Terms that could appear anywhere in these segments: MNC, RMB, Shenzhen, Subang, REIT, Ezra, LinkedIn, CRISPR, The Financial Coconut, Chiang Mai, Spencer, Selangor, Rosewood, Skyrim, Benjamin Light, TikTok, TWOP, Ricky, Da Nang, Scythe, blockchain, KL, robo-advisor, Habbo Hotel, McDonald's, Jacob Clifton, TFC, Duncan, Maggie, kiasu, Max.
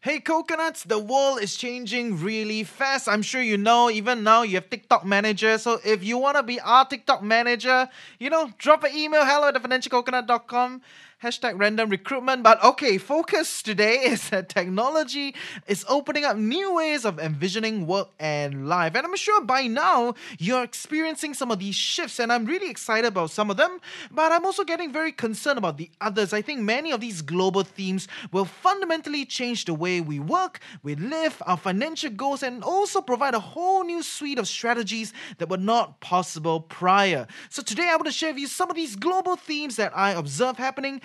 Hey Coconuts, the world is changing really fast. I'm sure you know, even now you have TikTok manager. So if you want to be our TikTok manager, you know, drop an email, hello@thefinancialcoconut.com. #randomrecruitment. But okay, focus today is that technology is opening up new ways of envisioning work and life. And I'm sure by now, you're experiencing some of these shifts, and I'm really excited about some of them, but I'm also getting very concerned about the others. I think many of these global themes will fundamentally change the way we work, we live, our financial goals, and also provide a whole new suite of strategies that were not possible prior. So today, I want to share with you some of these global themes that I observe happening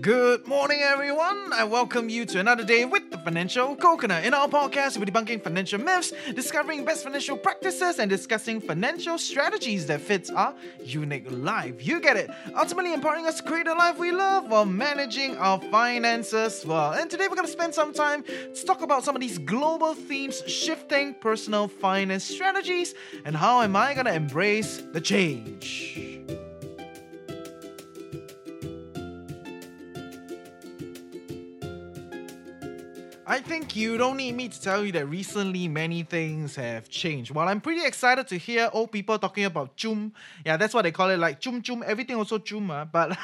Good morning, everyone. I welcome you to another day with the Financial Coconut. In our podcast, we're debunking financial myths, discovering best financial practices, and discussing financial strategies that fits our unique life. You get it. Ultimately, empowering us to create a life we love while managing our finances well. And today, we're going to spend some time to talk about some of these global themes, shifting personal finance strategies, and how am I going to embrace the change? I think you don't need me to tell you that recently many things have changed. Well, I'm pretty excited to hear old people talking about chum. Yeah, that's what they call it, like chum chum. Everything also chum, but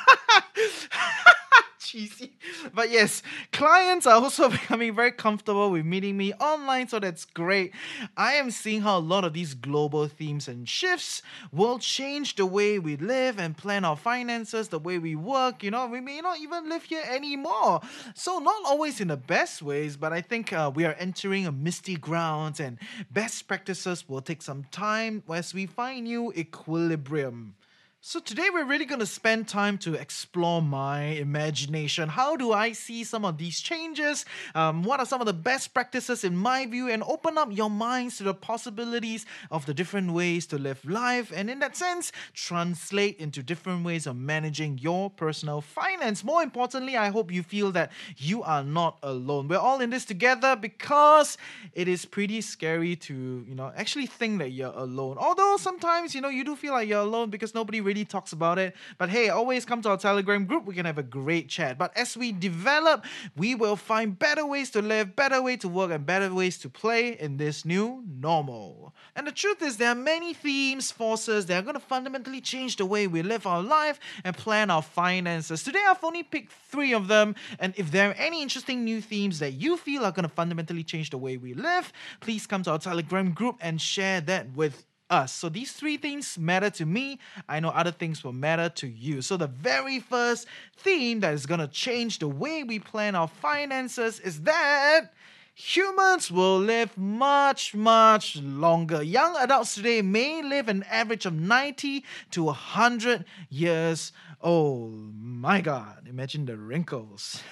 cheesy. But yes, clients are also becoming very comfortable with meeting me online, so that's great. I am seeing how a lot of these global themes and shifts will change the way we live and plan our finances, the way we work. You know, we may not even live here anymore. So not always in the best ways, but I think we are entering a misty ground, and best practices will take some time as we find new equilibrium. So today we're really going to spend time to explore my imagination. How do I see some of these changes? What are some of the best practices in my view? And open up your minds to the possibilities of the different ways to live life. And in that sense, translate into different ways of managing your personal finance. More importantly, I hope you feel that you are not alone. We're all in this together, because it is pretty scary to, you know, actually think that you're alone. Although sometimes, you know, you do feel like you're alone because nobody really talks about it. But hey, always come to our Telegram group. We can have a great chat. But as we develop, we will find better ways to live, better way to work, and better ways to play in this new normal. And the truth is, there are many themes, forces that are going to fundamentally change the way we live our life and plan our finances. Today, I've only picked 3 of them. And if there are any interesting new themes that you feel are going to fundamentally change the way we live, please come to our Telegram group and share that with us. So these 3 things matter to me. I know other things will matter to you. So the very first theme that is going to change the way we plan our finances is that humans will live much, much longer. Young adults today may live an average of 90 to 100 years old. My God, imagine the wrinkles.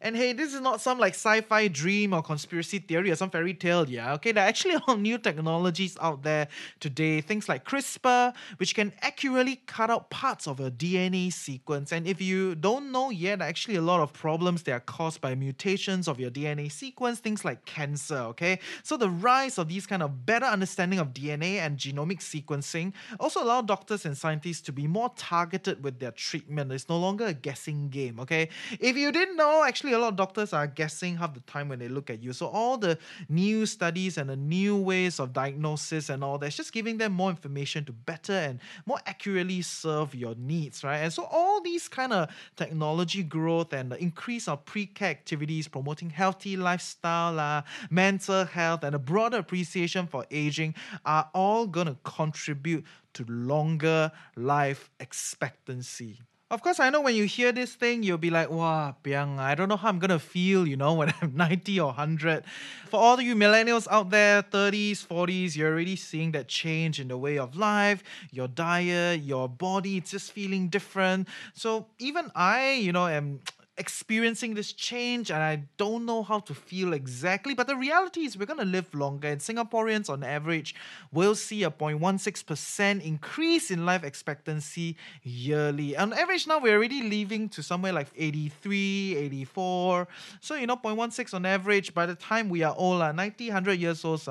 And hey, this is not some like sci-fi dream or conspiracy theory or some fairy tale, yeah? Okay, there are actually all new technologies out there today. Things like CRISPR, which can accurately cut out parts of your DNA sequence. And if you don't know yet, there are actually a lot of problems that are caused by mutations of your DNA sequence, things like cancer, okay? So the rise of these kind of better understanding of DNA and genomic sequencing also allow doctors and scientists to be more targeted with their treatment. It's no longer a guessing game, okay? If you didn't know, actually, a lot of doctors are guessing half the time when they look at you. So all the new studies and the new ways of diagnosis and all that's just giving them more information to better and more accurately serve your needs, right? And so all these kind of technology growth and the increase of pre-care activities, promoting healthy lifestyle, mental health, and a broader appreciation for aging are all going to contribute to longer life expectancy. Of course, I know when you hear this thing, you'll be like, wow, Biang, I don't know how I'm going to feel, you know, when I'm 90 or 100. For all you millennials out there, 30s, 40s, you're already seeing that change in the way of life, your diet, your body, it's just feeling different. So even I, you know, am experiencing this change and I don't know how to feel exactly. But the reality is we're going to live longer and Singaporeans on average will see a 0.16% increase in life expectancy yearly. On average now, we're already living to somewhere like 83, 84. So, you know, 0.16 on average by the time we are old, 90, 100 years old,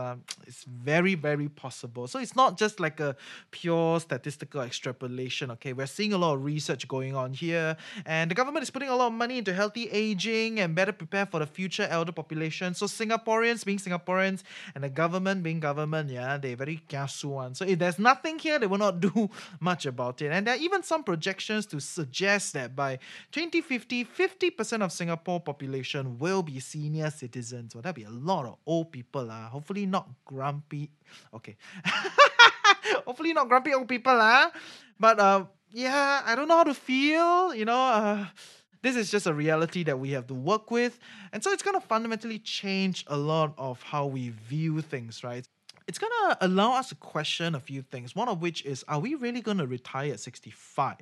it's very, very possible. So it's not just like a pure statistical extrapolation, okay? We're seeing a lot of research going on here and the government is putting a lot of money into healthy aging and better prepare for the future elder population. So Singaporeans being Singaporeans and the government being government, yeah, they're very kiasu one. So if there's nothing here, they will not do much about it. And there are even some projections to suggest that by 2050, 50% of Singapore population will be senior citizens. Well, that'll be a lot of old people. Hopefully not grumpy. Okay. Hopefully not grumpy old people. But yeah, I don't know how to feel, you know. This is just a reality that we have to work with. And so it's going to fundamentally change a lot of how we view things, right? It's going to allow us to question a few things, one of which is, are we really going to retire at 65?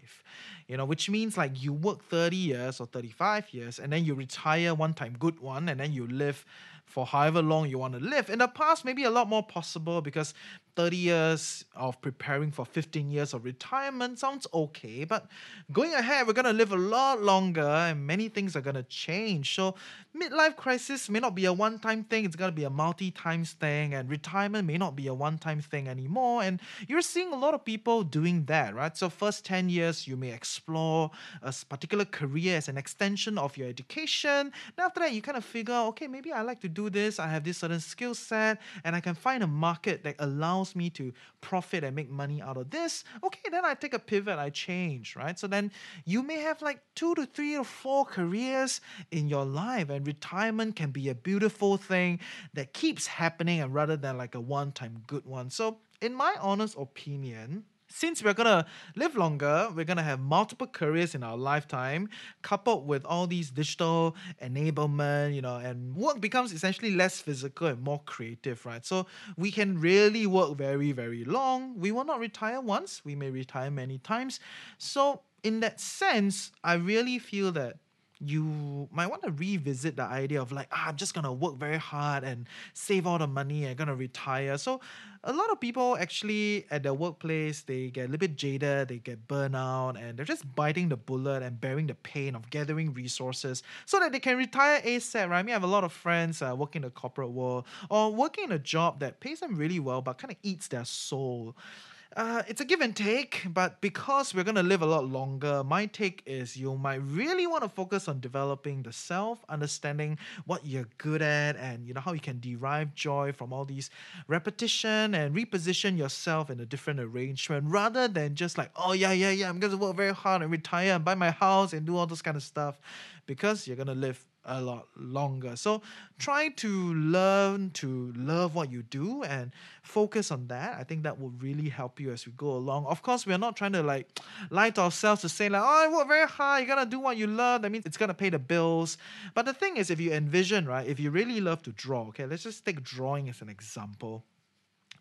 You know, which means like you work 30 years or 35 years and then you retire one time, good one, and then you live for however long you want to live. In the past, maybe a lot more possible because 30 years of preparing for 15 years of retirement sounds okay, but going ahead, we're going to live a lot longer and many things are going to change. So midlife crisis may not be a one-time thing. It's going to be a multi-times thing and retirement may not be a one-time thing anymore. And you're seeing a lot of people doing that, right? So first 10 years, you may explore a particular career as an extension of your education. Then after that, you kind of figure, okay, maybe I like to do this. I have this certain skill set and I can find a market that allows me to profit and make money out of this. Okay, then I take a pivot, I change, right? So then you may have like 2 to 3 or 4 careers in your life and retirement can be a beautiful thing that keeps happening and rather than like a one-time good one. So in my honest opinion, since we're going to live longer, we're going to have multiple careers in our lifetime, coupled with all these digital enablement, you know, and work becomes essentially less physical and more creative, right? So we can really work very, very long. We will not retire once. We may retire many times. So in that sense, I really feel that you might want to revisit the idea of like, I'm just going to work very hard and save all the money and going to retire. So a lot of people actually at their workplace, they get a little bit jaded, they get burnout, and they're just biting the bullet and bearing the pain of gathering resources so that they can retire ASAP, right? I mean, I have a lot of friends working in the corporate world or working in a job that pays them really well but kind of eats their soul. It's a give and take, but because we're going to live a lot longer, my take is you might really want to focus on developing the self, understanding what you're good at and, you know, how you can derive joy from all these repetition and reposition yourself in a different arrangement rather than just like, oh, yeah, I'm going to work very hard and retire and buy my house and do all this kind of stuff because you're going to live a lot longer. So try to learn to love what you do and focus on that. I think that will really help you as we go along. Of course, we're not trying to like lie to ourselves to say like, oh, I work very hard, you gotta do what you love. That means it's gonna pay the bills. But the thing is, if you envision, right, if you really love to draw, okay, let's just take drawing as an example.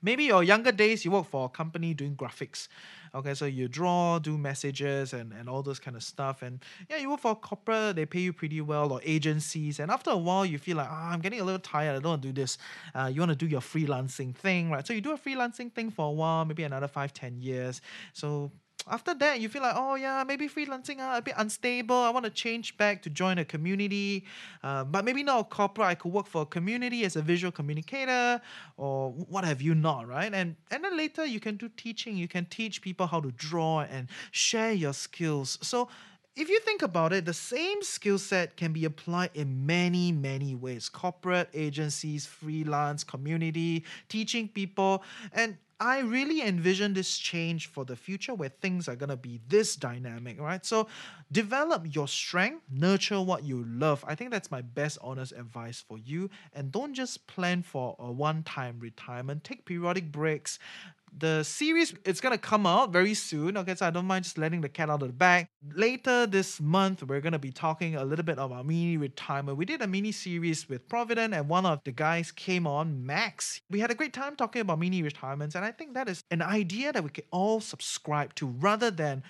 Maybe your younger days, you work for a company doing graphics. Okay, so you draw, do messages and all those kind of stuff. And yeah, you work for a corporate, they pay you pretty well, or agencies. And after a while, you feel like, I'm getting a little tired, I don't want to do this. You want to do your freelancing thing, right? So you do a freelancing thing for a while, maybe another 5-10 years. So after that, you feel like, oh yeah, maybe freelancing a bit unstable. I want to change back to join a community. But maybe not a corporate. I could work for a community as a visual communicator or what have you not, right? And then later you can do teaching. You can teach people how to draw and share your skills. So if you think about it, the same skill set can be applied in many, many ways. Corporate, agencies, freelance, community, teaching people. And I really envision this change for the future where things are going to be this dynamic, right? So develop your strength, nurture what you love. I think that's my best honest advice for you. And don't just plan for a one-time retirement. Take periodic breaks. The series, it's going to come out very soon. Okay, so I don't mind just letting the cat out of the bag. Later this month, we're going to be talking a little bit about mini-retirement. We did a mini-series with Provident, and one of the guys came on, Max. We had a great time talking about mini-retirements, and I think that is an idea that we can all subscribe to rather than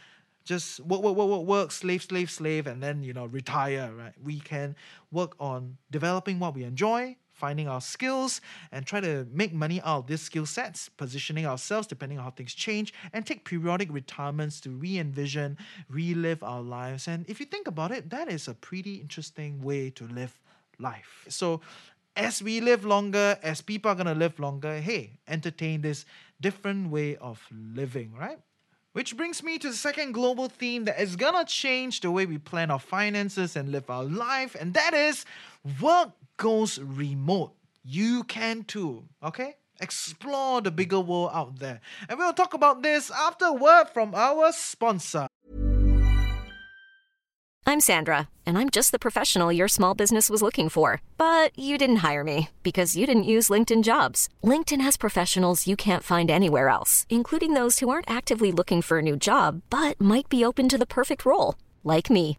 just work, slave, and then, retire, right? We can work on developing what we enjoy, finding our skills, and try to make money out of these skill sets, positioning ourselves depending on how things change, and take periodic retirements to re-envision, relive our lives. And if you think about it, that is a pretty interesting way to live life. So as we live longer, as people are going to live longer, hey, entertain this different way of living, right? Which brings me to the second global theme that is going to change the way we plan our finances and live our life, and that is work goes remote. You can too, okay? Explore the bigger world out there. And we'll talk about this after a word from our sponsor. I'm Sandra, and I'm just the professional your small business was looking for. But you didn't hire me because you didn't use LinkedIn Jobs. LinkedIn has professionals you can't find anywhere else, including those who aren't actively looking for a new job, but might be open to the perfect role, like me.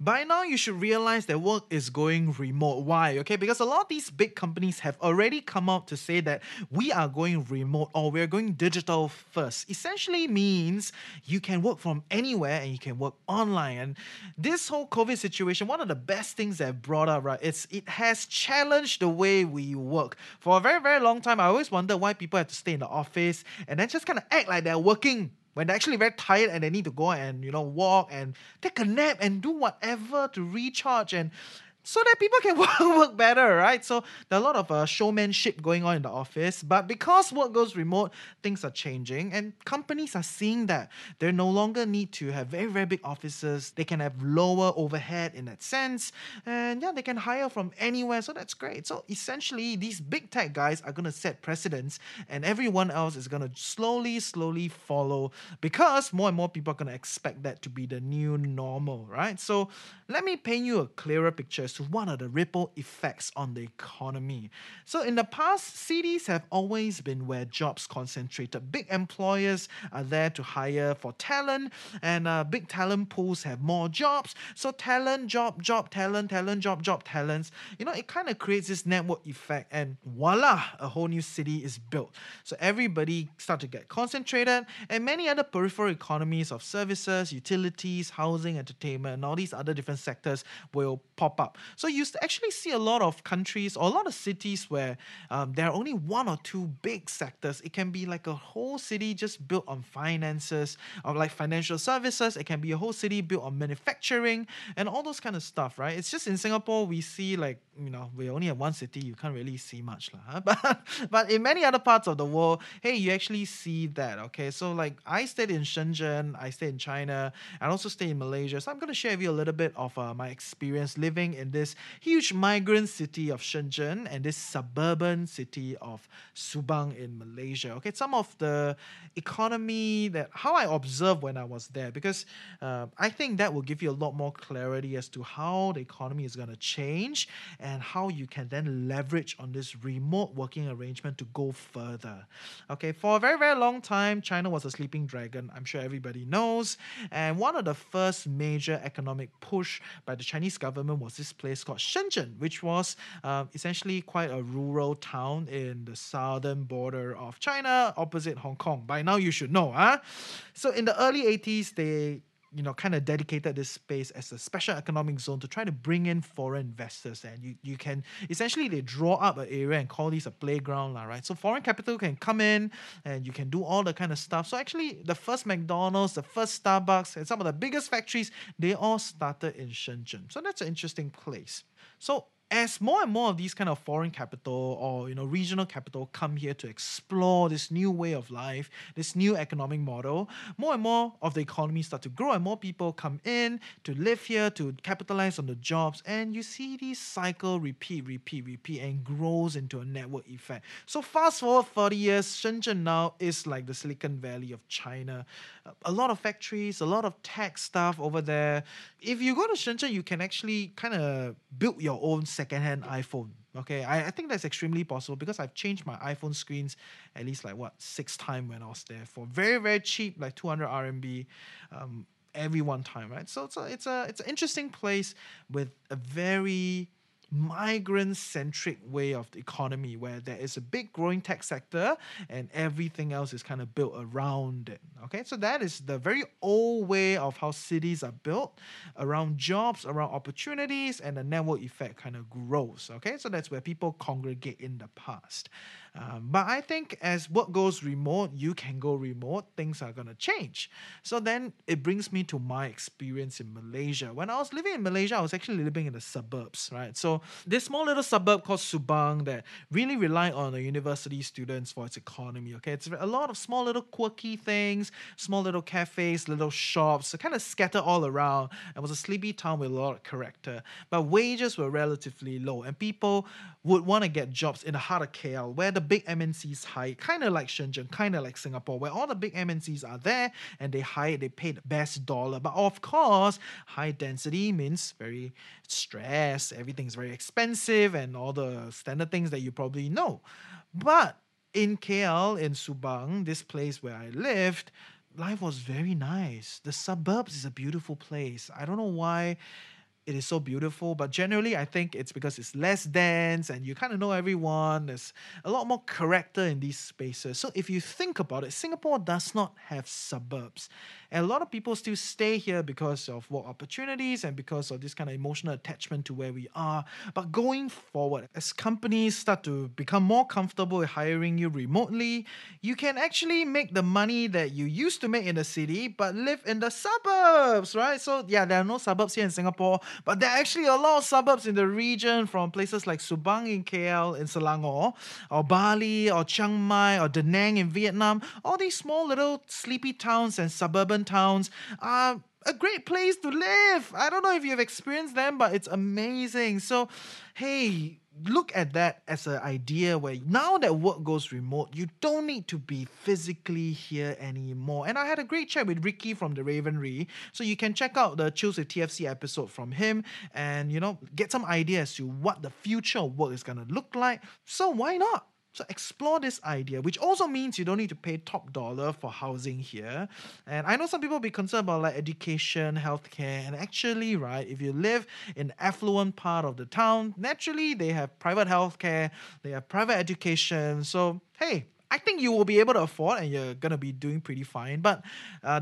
By now, you should realize that work is going remote. Why? Okay, because a lot of these big companies have already come out to say that we are going remote or we're going digital first. Essentially means you can work from anywhere and you can work online. And this whole COVID situation, one of the best things that I've brought up, right, it has challenged the way we work. For a very, very long time, I always wondered why people have to stay in the office and then just kind of act like they're working, when they're actually very tired and they need to go and, walk and take a nap and do whatever to recharge and so that people can work better, right? So there are a lot of showmanship going on in the office. But because work goes remote, things are changing and companies are seeing that they no longer need to have very, very big offices. They can have lower overhead in that sense. And yeah, they can hire from anywhere. So that's great. So essentially, these big tech guys are going to set precedents and everyone else is going to slowly follow because more and more people are going to expect that to be the new normal, right? So let me paint you a clearer picture to what are the ripple effects on the economy. So in the past, cities have always been where jobs concentrated. Big employers are there to hire for talent, and big talent pools have more jobs. So talent, job, talent, job, talents. It kind of creates this network effect, and voila, a whole new city is built. So everybody start to get concentrated, and many other peripheral economies of services, utilities, housing, entertainment, and all these other different sectors will pop up. So you actually see a lot of countries or a lot of cities where there are only one or two big sectors. It can be like a whole city just built on finances, or like financial services. It can be a whole city built on manufacturing and all those kind of stuff, right? It's just in Singapore, we see like, we only have one city. You can't really see much. Huh? But in many other parts of the world, hey, you actually see that, okay? So like I stayed in Shenzhen, I stayed in China, and also stayed in Malaysia. So I'm going to share with you a little bit of my experience living in this huge migrant city of Shenzhen and this suburban city of Subang in Malaysia. Okay, some of the economy how I observed when I was there, because I think that will give you a lot more clarity as to how the economy is going to change and how you can then leverage on this remote working arrangement to go further. Okay, for a very, very long time, China was a sleeping dragon. I'm sure everybody knows. And one of the first major economic push by the Chinese government was this place called Shenzhen, which was essentially quite a rural town in the southern border of China, opposite Hong Kong. By now you should know, huh? So in the early 80s, they kind of dedicated this space as a special economic zone to try to bring in foreign investors. And you can, essentially they draw up an area and call this a playground, right? So foreign capital can come in and you can do all the kind of stuff. So actually the first McDonald's, the first Starbucks, and some of the biggest factories, they all started in Shenzhen. So that's an interesting place. So as more and more of these kind of foreign capital or, you know, regional capital come here to explore this new way of life, this new economic model, more and more of the economy start to grow and more people come in to live here, to capitalize on the jobs. And you see this cycle repeat and grows into a network effect. So fast forward 30 years, Shenzhen now is like the Silicon Valley of China. A lot of factories, a lot of tech stuff over there. If you go to Shenzhen, you can actually kind of build your own secondhand iPhone. Okay, I think that's extremely possible because I've changed my iPhone screens at least like what 6 times when I was there for very, very cheap, like 200 RMB every one time, right? So it's an interesting place with a very migrant-centric way of the economy where there is a big growing tech sector and everything else is kind of built around it. Okay, so that is the very old way of how cities are built around jobs, around opportunities, and the network effect kind of grows. Okay, so that's where people congregate in the past. But I think as work goes remote, you can go remote, things are going to change. So then it brings me to my experience in Malaysia. When I was living in Malaysia, I was actually living in the suburbs, right? So this small little suburb called Subang that really relied on the university students for its economy, okay? It's a lot of small little quirky things, small little cafes, little shops, so kind of scattered all around. It was a sleepy town with a lot of character, but wages were relatively low and people would want to get jobs in the heart of KL where the big MNCs hire, kind of like Shenzhen, kind of like Singapore, where all the big MNCs are there and they hire, they pay the best dollar. But of course, high density means very stress, everything's very expensive and all the standard things that you probably know. But in KL, in Subang, this place where I lived, life was very nice. The suburbs is a beautiful place. I don't know why it is so beautiful, but generally I think it's because it's less dense and you kind of know everyone. There's a lot more character in these spaces. So if you think about it, Singapore does not have suburbs. And a lot of people still stay here because of work opportunities and because of this kind of emotional attachment to where we are. But going forward, as companies start to become more comfortable with hiring you remotely, you can actually make the money that you used to make in the city, but live in the suburbs, right? So yeah, there are no suburbs here in Singapore, but there are actually a lot of suburbs in the region from places like Subang in KL, in Selangor, or Bali, or Chiang Mai, or Da Nang in Vietnam. All these small little sleepy towns and suburban towns are a great place to live. I don't know if you've experienced them, but it's amazing. So, hey, look at that as an idea where now that work goes remote, you don't need to be physically here anymore. And I had a great chat with Ricky from the Ravenry. So you can check out the Chills with TFC episode from him and, you know, get some ideas as to what the future of work is going to look like. So why not? So explore this idea, which also means you don't need to pay top dollar for housing here. And I know some people will be concerned about like education, healthcare, and actually, right, if you live in the affluent part of the town, naturally they have private healthcare, they have private education. So, hey, I think you will be able to afford and you're going to be doing pretty fine. But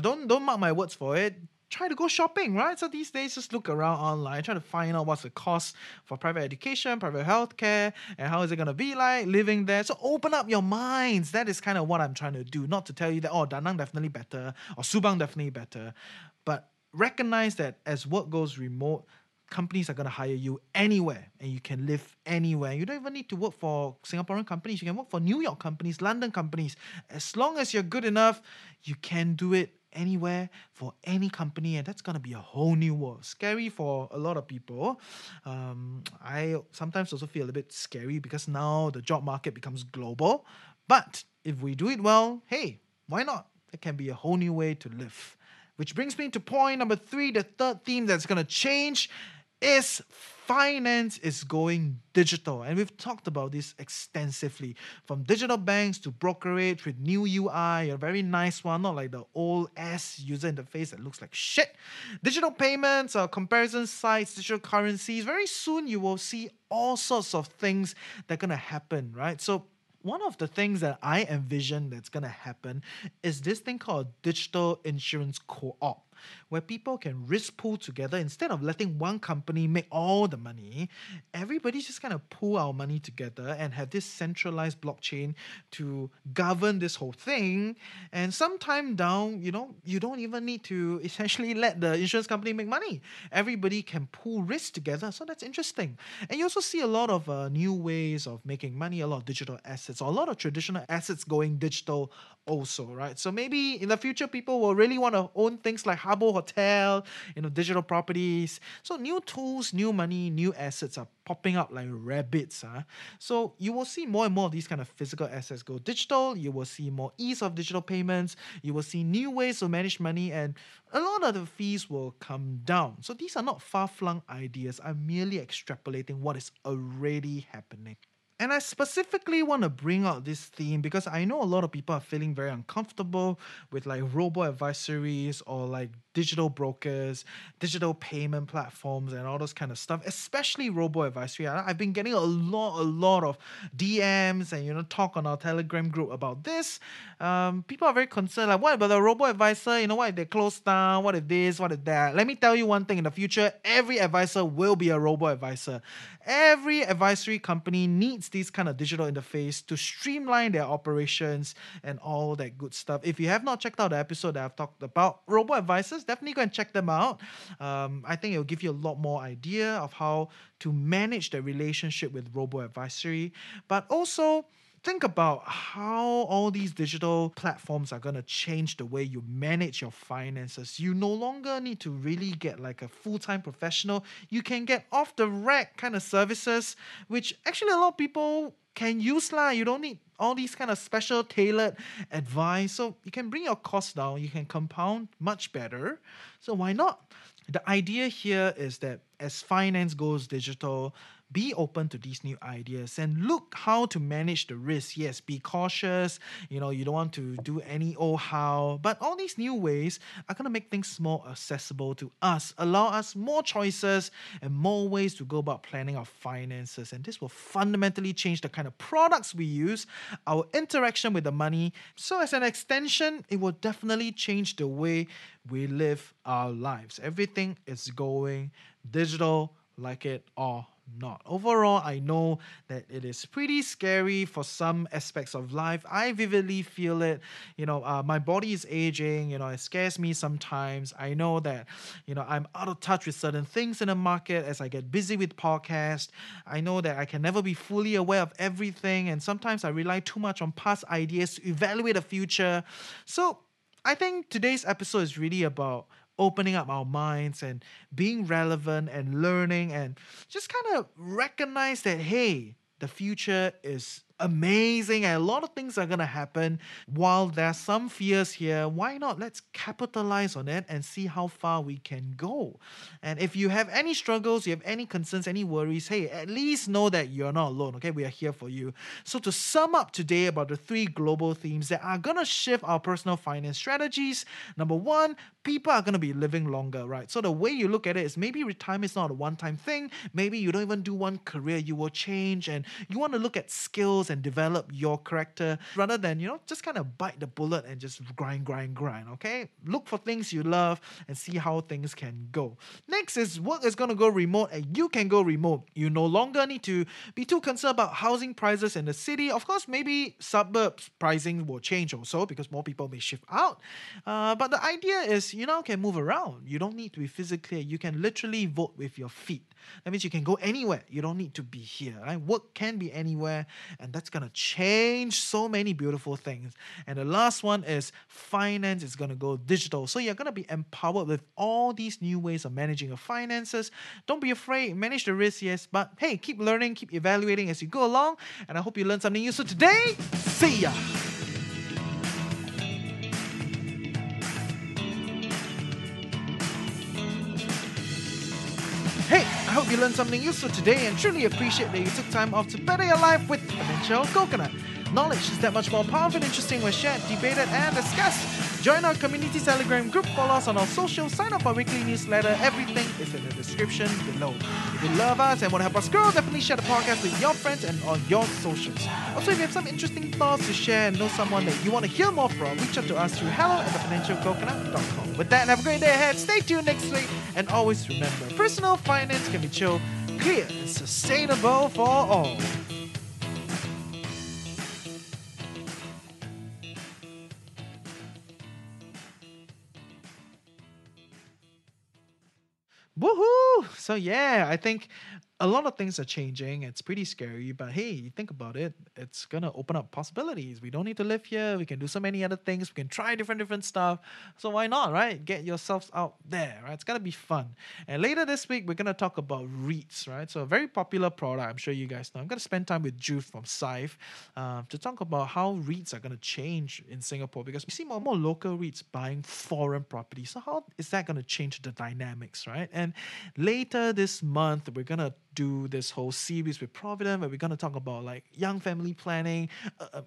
don't mark my words for it. Try to go shopping, right? So these days, just look around online, try to find out what's the cost for private education, private healthcare, and how is it going to be like living there. So open up your minds. That is kind of what I'm trying to do. Not to tell you that, oh, Da Nang definitely better, or Subang definitely better. But recognize that as work goes remote, companies are going to hire you anywhere and you can live anywhere. You don't even need to work for Singaporean companies. You can work for New York companies, London companies. As long as you're good enough, you can do it anywhere for any company, and that's going to be a whole new world. Scary for a lot of people. I sometimes also feel a bit scary because now the job market becomes global. But if we do it well, hey, why not? It can be a whole new way to live. Which brings me to point number 3, the third theme that's going to change is finance is going digital. And we've talked about this extensively. From digital banks to brokerage with new UI, a very nice one, not like the old ass user interface that looks like shit. Digital payments, comparison sites, digital currencies. Very soon you will see all sorts of things that are going to happen, right? So one of the things that I envision that's going to happen is this thing called digital insurance co-op. where people can risk pool together instead of letting one company make all the money. Everybody just kind of pool our money together and have this centralized blockchain to govern this whole thing. And sometime down, you don't even need to essentially let the insurance company make money. Everybody can pool risk together. So that's interesting. And you also see a lot of new ways of making money, a lot of digital assets, or a lot of traditional assets going digital also, right? So maybe in the future, people will really want to own things like Habbo Hotel, digital properties. So new tools, new money, new assets are popping up like rabbits. So you will see more and more of these kind of physical assets go digital. You will see more ease of digital payments. You will see new ways to manage money, and a lot of the fees will come down. So these are not far-flung ideas. I'm merely extrapolating what is already happening. And I specifically want to bring out this theme because I know a lot of people are feeling very uncomfortable with like robo-advisories or like digital brokers, digital payment platforms, and all those kind of stuff, especially robo-advisory. I've been getting a lot of DMs and, talk on our Telegram group about this. People are very concerned, like, what about the robo-advisor? What if they close down? What if this? What if that? Let me tell you one thing. In the future, every advisor will be a robo-advisor. Every advisory company needs these kind of digital interface to streamline their operations and all that good stuff. If you have not checked out the episode that I've talked about robo-advisors, definitely go and check them out. I think it'll give you a lot more idea of how to manage the relationship with robo-advisory, but also think about how all these digital platforms are going to change the way you manage your finances. You no longer need to really get like a full-time professional. You can get off-the-rack kind of services, which actually a lot of people can use lah. You don't need all these kind of special tailored advice. So you can bring your costs down. You can compound much better. So why not? The idea here is that as finance goes digital, be open to these new ideas and look how to manage the risk. Yes, be cautious. You don't want to do any oh how. But all these new ways are going to make things more accessible to us, allow us more choices and more ways to go about planning our finances. And this will fundamentally change the kind of products we use, our interaction with the money. So as an extension, it will definitely change the way we live our lives. Everything is going digital, like it or not. Overall, I know that it is pretty scary for some aspects of life. I vividly feel it. My body is aging. It scares me sometimes. I know that, I'm out of touch with certain things in the market as I get busy with podcasts. I know that I can never be fully aware of everything. And sometimes I rely too much on past ideas to evaluate the future. So I think today's episode is really about opening up our minds and being relevant and learning and just kind of recognize that, hey, the future is amazing and a lot of things are going to happen. While there's some fears here, why not? Let's capitalize on it and see how far we can go. And if you have any struggles, you have any concerns, any worries, hey, at least know that you're not alone, okay? We are here for you. So to sum up today about the 3 global themes that are going to shift our personal finance strategies. Number 1, people are going to be living longer, right? So the way you look at it is maybe retirement is not a one-time thing. Maybe you don't even do one career, you will change, and you want to look at skills and develop your character rather than, just kind of bite the bullet and just grind, okay? Look for things you love and see how things can go. Next is work is going to go remote and you can go remote. You no longer need to be too concerned about housing prices in the city. Of course, maybe suburbs pricing will change also because more people may shift out. But the idea is you now can move around. You don't need to be physically. You can literally vote with your feet. That means you can go anywhere. You don't need to be here, right? Work can be anywhere, and that's going to change so many beautiful things. And the last one is finance is going to go digital. So you're going to be empowered with all these new ways of managing your finances. Don't be afraid. Manage the risk, yes, but hey, keep learning, keep evaluating as you go along. And I hope you learned something useful today. See ya! I hope you learned something useful today and truly appreciate that you took time off to better your life with The Financial Coconut. Knowledge is that much more powerful and interesting when shared, debated, and discussed. Join our community Telegram group, follow us on our social, sign up for our weekly newsletter. Everything is in the description below. If you love us and want to help us grow, definitely share the podcast with your friends and on your socials. Also, if you have some interesting thoughts to share and know someone that you want to hear more from, reach out to us through hello@thefinancialcoconut.com. With that, have a great day ahead. Stay tuned next week. And always remember, personal finance can be chill, clear, and sustainable for all. Woohoo! So yeah, I think a lot of things are changing. It's pretty scary, but hey, you think about it, it's gonna open up possibilities. We don't need to live here. We can do so many other things. We can try different stuff. So why not, right? Get yourselves out there, right? It's gonna be fun. And later this week, we're gonna talk about REITs, right? So a very popular product. I'm sure you guys know. I'm gonna spend time with Jude from Scythe to talk about how REITs are gonna change in Singapore, because we see more and more local REITs buying foreign property. So how is that gonna change the dynamics, right? And later this month, we're gonna do this whole series with Provident where we're going to talk about like young family planning,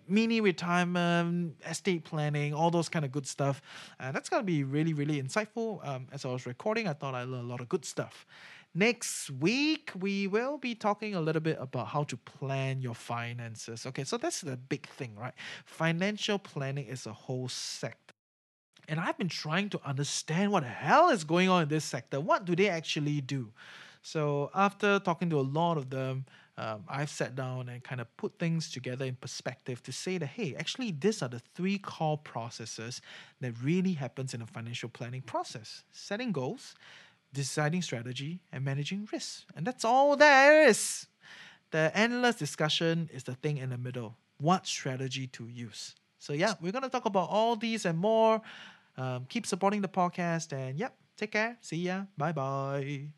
mini retirement, estate planning, all those kind of good stuff. That's going to be really, really insightful. As I was recording, I thought I learned a lot of good stuff. Next week, we will be talking a little bit about how to plan your finances. Okay, so that's the big thing, right? Financial planning is a whole sector. And I've been trying to understand what the hell is going on in this sector. What do they actually do? So after talking to a lot of them, I've sat down and kind of put things together in perspective to say that, hey, actually, these are the three core processes that really happens in a financial planning process. Setting goals, deciding strategy, and managing risks. And that's all there is. The endless discussion is the thing in the middle. What strategy to use? So yeah, we're going to talk about all these and more. Keep supporting the podcast. And yep, take care. See ya. Bye-bye.